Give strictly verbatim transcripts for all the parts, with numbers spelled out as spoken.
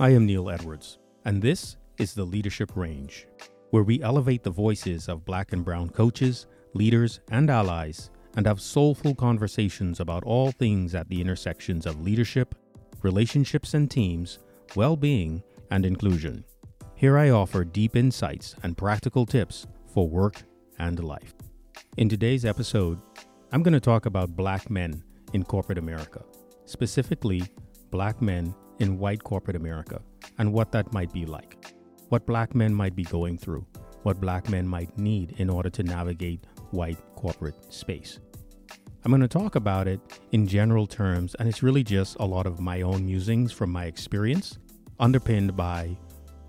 I am Neil Edwards, and this is The Leadership Range, where we elevate the voices of Black and Brown coaches, leaders, and allies, and have soulful conversations about all things at the intersections of leadership, relationships and teams, well-being, and inclusion. Here I offer deep insights and practical tips for work and life. In today's episode, I'm going to talk about Black men in corporate America, specifically Black men in white corporate America, and what that might be like, what Black men might be going through, what Black men might need in order to navigate white corporate space. I'm going to talk about it in general terms, and it's really just a lot of my own musings from my experience, underpinned by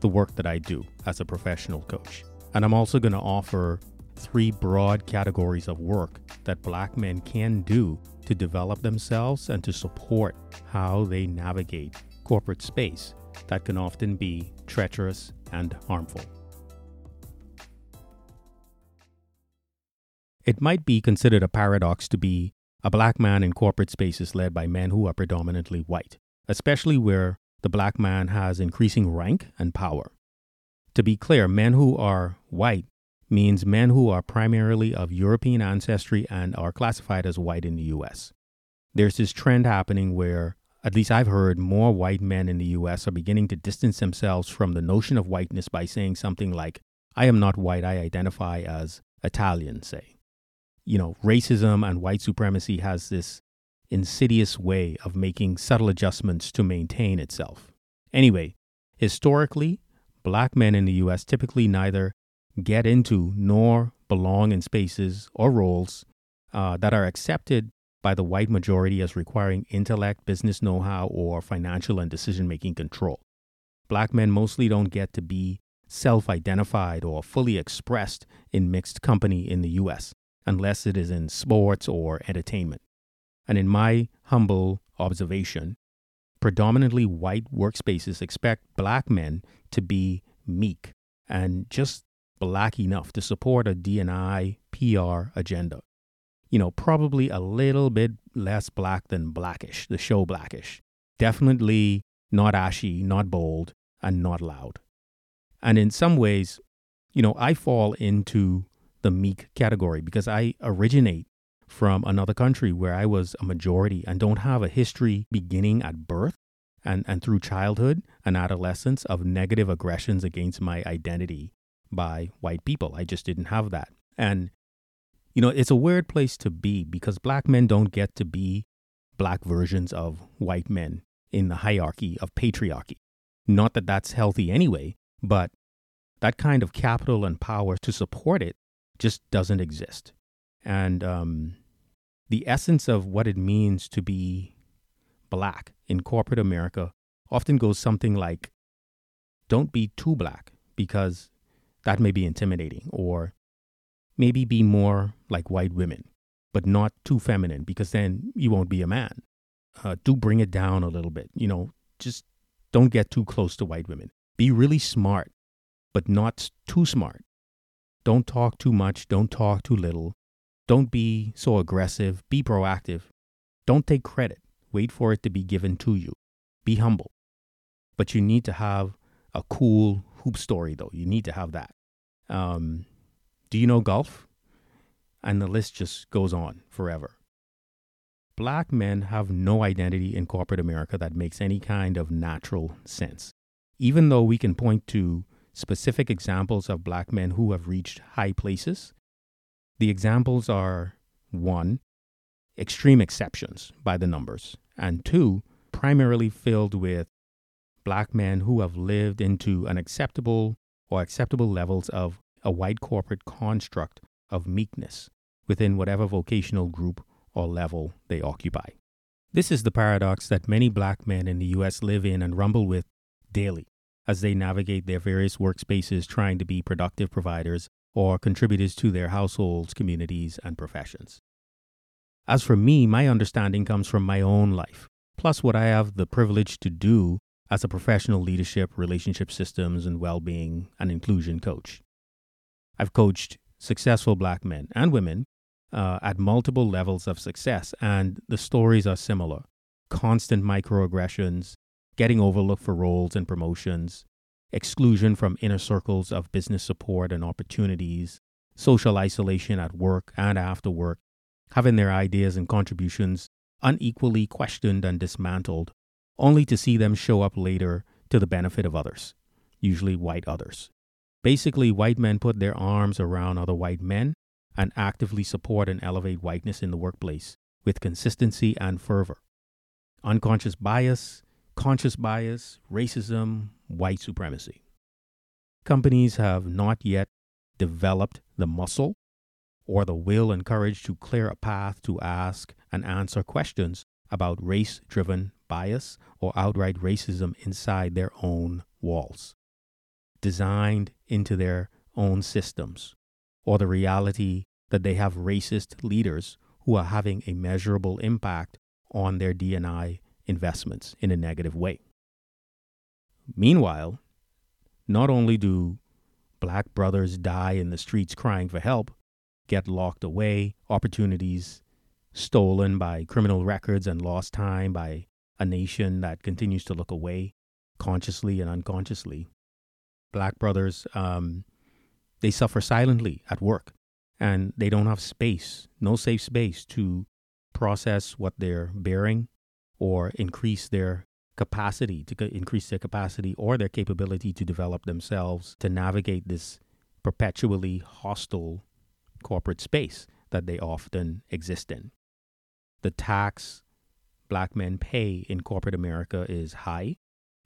the work that I do as a professional coach. And I'm also going to offer three broad categories of work that Black men can do to develop themselves and to support how they navigate corporate space that can often be treacherous and harmful. It might be considered a paradox to be a Black man in corporate spaces led by men who are predominantly white, especially where the Black man has increasing rank and power. To be clear, men who are white means men who are primarily of European ancestry and are classified as white in the U S. There's this trend happening where, at least I've heard, more white men in the U S are beginning to distance themselves from the notion of whiteness by saying something like, I am not white, I identify as Italian, say. You know, racism and white supremacy has this insidious way of making subtle adjustments to maintain itself. Anyway, historically, Black men in the U S typically neither get into nor belong in spaces or roles uh, that are accepted by the white majority as requiring intellect, business know-how, or financial and decision-making control. Black men mostly don't get to be self-identified or fully expressed in mixed company in the U S, unless it is in sports or entertainment. And in my humble observation, predominantly white workspaces expect Black men to be meek and just Black enough to support a D and I P R agenda. You know, probably a little bit less Black than Blackish, the show Blackish. Definitely not ashy, not bold, and not loud. And in some ways, you know, I fall into the meek category because I originate from another country where I was a majority and don't have a history beginning at birth and, and through childhood and adolescence of negative aggressions against my identity by white people. I just didn't have that. And, you know, it's a weird place to be because Black men don't get to be Black versions of white men in the hierarchy of patriarchy. Not that that's healthy anyway, but that kind of capital and power to support it just doesn't exist. And um, the essence of what it means to be Black in corporate America often goes something like, don't be too Black because that may be intimidating, or maybe be more like white women, but not too feminine because then you won't be a man. Uh, do bring it down a little bit, you know, just don't get too close to white women. Be really smart, but not too smart. Don't talk too much. Don't talk too little. Don't be so aggressive. Be proactive. Don't take credit. Wait for it to be given to you. Be humble. But you need to have a cool hoop story, though. You need to have that. Um, do you know golf? And the list just goes on forever. Black men have no identity in corporate America that makes any kind of natural sense. Even though we can point to specific examples of Black men who have reached high places, the examples are, one, extreme exceptions by the numbers, and two, primarily filled with Black men who have lived into unacceptable or acceptable levels of a white corporate construct of meekness within whatever vocational group or level they occupy. This is the paradox that many Black men in the U S live in and rumble with daily as they navigate their various workspaces trying to be productive providers or contributors to their households, communities, and professions. As for me, my understanding comes from my own life, plus what I have the privilege to do as a professional leadership, relationship systems, and well-being and inclusion coach. I've coached successful Black men and women uh, at multiple levels of success, and the stories are similar. Constant microaggressions, getting overlooked for roles and promotions, exclusion from inner circles of business support and opportunities, social isolation at work and after work, having their ideas and contributions unequally questioned and dismantled, only to see them show up later to the benefit of others, usually white others. Basically, white men put their arms around other white men and actively support and elevate whiteness in the workplace with consistency and fervor. Unconscious bias, conscious bias, racism, white supremacy. Companies have not yet developed the muscle or the will and courage to clear a path to ask and answer questions about race-driven bias or outright racism inside their own walls, designed into their own systems, or the reality that they have racist leaders who are having a measurable impact on their D and I investments in a negative way. Meanwhile, not only do black brothers die in the streets crying for help, get locked away, opportunities stolen by criminal records and lost time by a nation that continues to look away consciously and unconsciously. Black brothers, um, they suffer silently at work, and they don't have space, no safe space to process what they're bearing or increase their capacity, to co- increase their capacity or their capability to develop themselves to navigate this perpetually hostile corporate space that they often exist in. The tax black men pay in corporate America is high,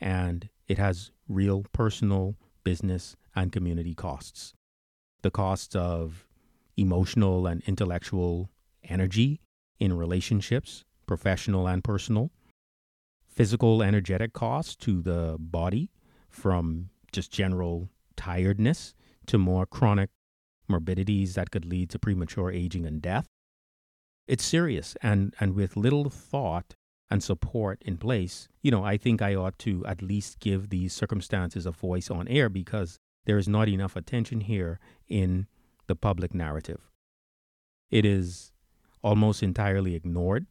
and it has real personal, business, and community costs. The costs of emotional and intellectual energy in relationships, professional and personal, physical energetic costs to the body from just general tiredness to more chronic morbidities that could lead to premature aging and death. It's serious, and, and with little thought and support in place, you know, I think I ought to at least give these circumstances a voice on air because there is not enough attention here in the public narrative. It is almost entirely ignored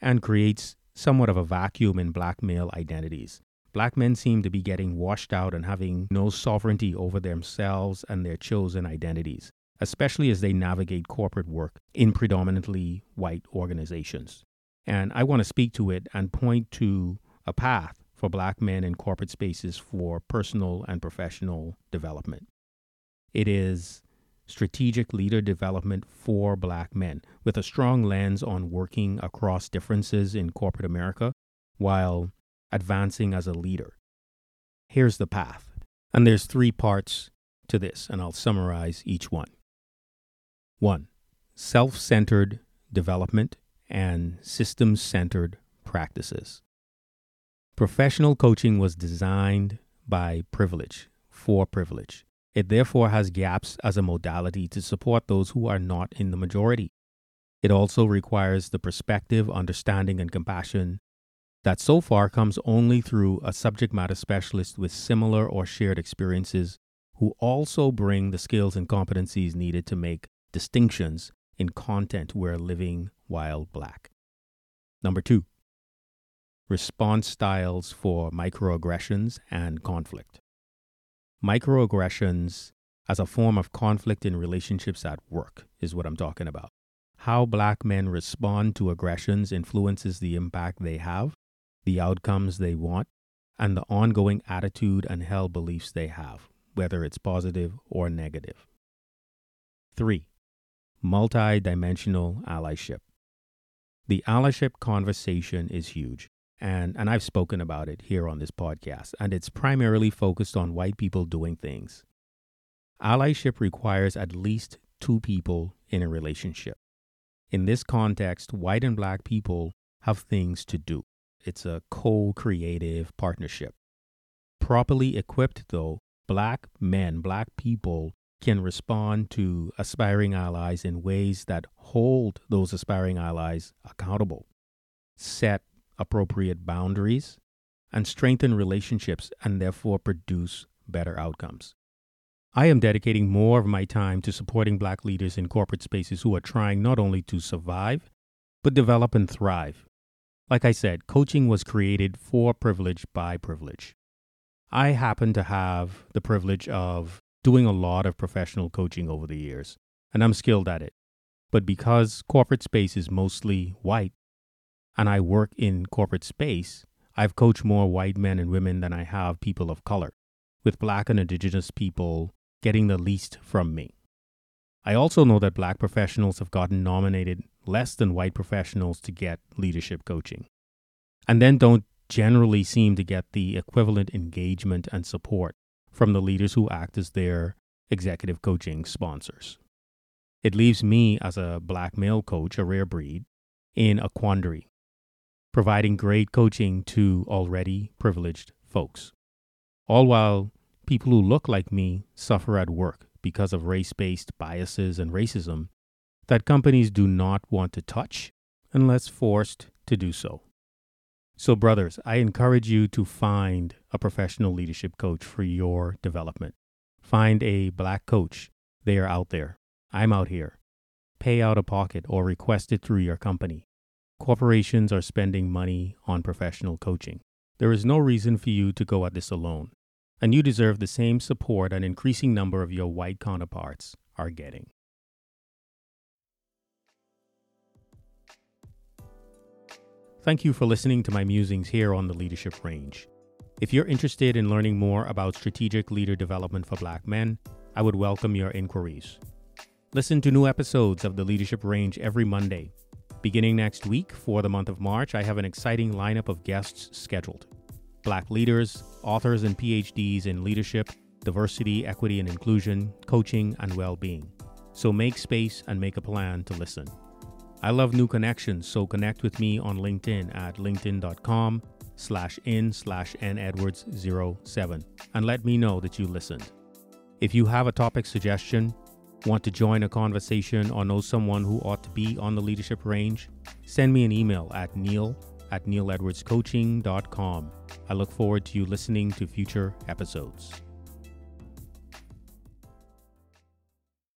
and creates somewhat of a vacuum in black male identities. Black men seem to be getting washed out and having no sovereignty over themselves and their chosen identities, especially as they navigate corporate work in predominantly white organizations. And I want to speak to it and point to a path for black men in corporate spaces for personal and professional development. It is strategic leader development for black men with a strong lens on working across differences in corporate America while advancing as a leader. Here's the path. And there's three parts to this, and I'll summarize each one. One, self-centered development and systems-centered practices. Professional coaching was designed by privilege, for privilege. It therefore has gaps as a modality to support those who are not in the majority. It also requires the perspective, understanding, and compassion that so far comes only through a subject matter specialist with similar or shared experiences who also bring the skills and competencies needed to make distinctions in content where living while black. Number two, response styles for microaggressions and conflict. Microaggressions as a form of conflict in relationships at work is what I'm talking about. How black men respond to aggressions influences the impact they have, the outcomes they want, and the ongoing attitude and held beliefs they have, whether it's positive or negative. Three, multi-dimensional allyship. The allyship conversation is huge, and, and I've spoken about it here on this podcast, and it's primarily focused on white people doing things. Allyship requires at least two people in a relationship. In this context, white and black people have things to do. It's a co-creative partnership. Properly equipped, though, black men, black people can respond to aspiring allies in ways that hold those aspiring allies accountable, set appropriate boundaries, and strengthen relationships and therefore produce better outcomes. I am dedicating more of my time to supporting black leaders in corporate spaces who are trying not only to survive, but develop and thrive. Like I said, coaching was created for privilege by privilege. I happen to have the privilege of doing a lot of professional coaching over the years, and I'm skilled at it. But because corporate space is mostly white, and I work in corporate space, I've coached more white men and women than I have people of color, with Black and Indigenous people getting the least from me. I also know that Black professionals have gotten nominated less than white professionals to get leadership coaching, and then don't generally seem to get the equivalent engagement and support from the leaders who act as their executive coaching sponsors. It leaves me, as a Black male coach, a rare breed, in a quandary, providing great coaching to already privileged folks, all while people who look like me suffer at work because of race-based biases and racism that companies do not want to touch unless forced to do so. So brothers, I encourage you to find a professional leadership coach for your development. Find a Black coach. They are out there. I'm out here. Pay out of pocket or request it through your company. Corporations are spending money on professional coaching. There is no reason for you to go at this alone, and you deserve the same support an increasing number of your white counterparts are getting. Thank you for listening to my musings here on The Leadership Range. If you're interested in learning more about strategic leader development for Black men, I would welcome your inquiries. Listen to new episodes of The Leadership Range every Monday. Beginning next week, for the month of March, I have an exciting lineup of guests scheduled. Black leaders, authors and P H Ds in leadership, diversity, equity and inclusion, coaching, and well-being. So make space and make a plan to listen. I love new connections, so connect with me on LinkedIn at linkedin.com slash in slash nedwards07 and let me know that you listened. If you have a topic suggestion, want to join a conversation, or know someone who ought to be on The Leadership Range, send me an email at neil at neil edwards coaching dot com. I look forward to you listening to future episodes.